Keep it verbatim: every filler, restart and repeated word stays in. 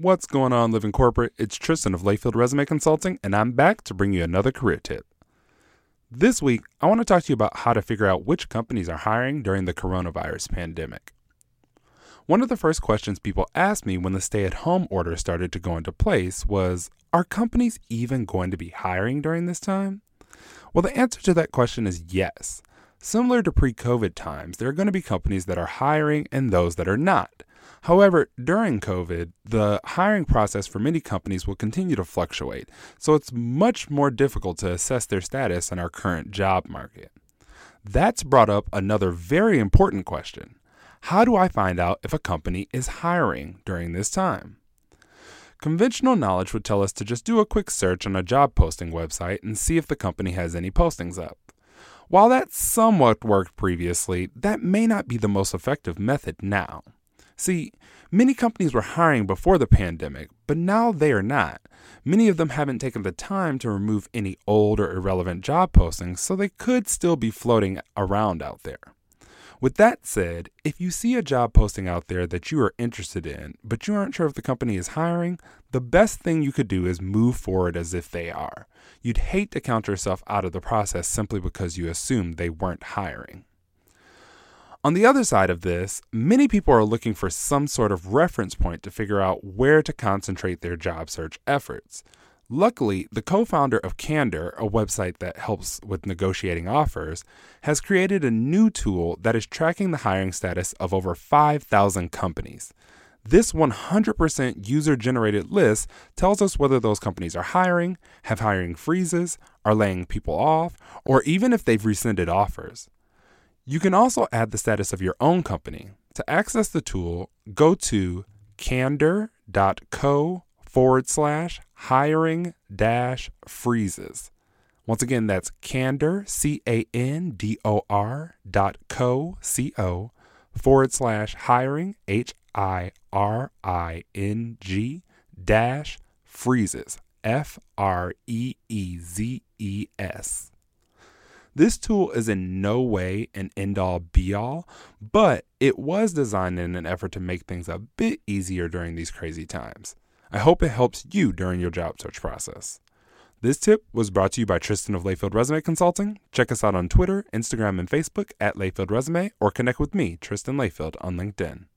What's going on, Living Corporate? It's Tristan of Layfield Resume Consulting, and I'm back to bring you another career tip. This week, I want to talk to you about how to figure out which companies are hiring during the coronavirus pandemic. One of the first questions people asked me when the stay-at-home order started to go into place was, are companies even going to be hiring during this time? Well, the answer to that question is yes. Similar to pre-COVID times, there are going to be companies that are hiring and those that are not. However, during COVID, the hiring process for many companies will continue to fluctuate, so it's much more difficult to assess their status in our current job market. That's brought up another very important question. How do I find out if a company is hiring during this time? Conventional knowledge would tell us to just do a quick search on a job posting website and see if the company has any postings up. While that somewhat worked previously, that may not be the most effective method now. See, many companies were hiring before the pandemic, but now they are not. Many of them haven't taken the time to remove any old or irrelevant job postings, so they could still be floating around out there. With that said, if you see a job posting out there that you are interested in, but you aren't sure if the company is hiring, the best thing you could do is move forward as if they are. You'd hate to count yourself out of the process simply because you assumed they weren't hiring. On the other side of this, many people are looking for some sort of reference point to figure out where to concentrate their job search efforts. Luckily, the co-founder of Candor, a website that helps with negotiating offers, has created a new tool that is tracking the hiring status of over five thousand companies. This one hundred percent user-generated list tells us whether those companies are hiring, have hiring freezes, are laying people off, or even if they've rescinded offers. You can also add the status of your own company. To access the tool, go to candor.co forward slash hiring dash freezes. Once again, that's candor, C A N D O R dot co, C O, forward slash hiring, H I R I N G dash freezes, F R E E Z E S. This tool is in no way an end-all be-all, but it was designed in an effort to make things a bit easier during these crazy times. I hope it helps you during your job search process. This tip was brought to you by Tristan of Layfield Resume Consulting. Check us out on Twitter, Instagram, and Facebook at Layfield Resume, or connect with me, Tristan Layfield, on LinkedIn.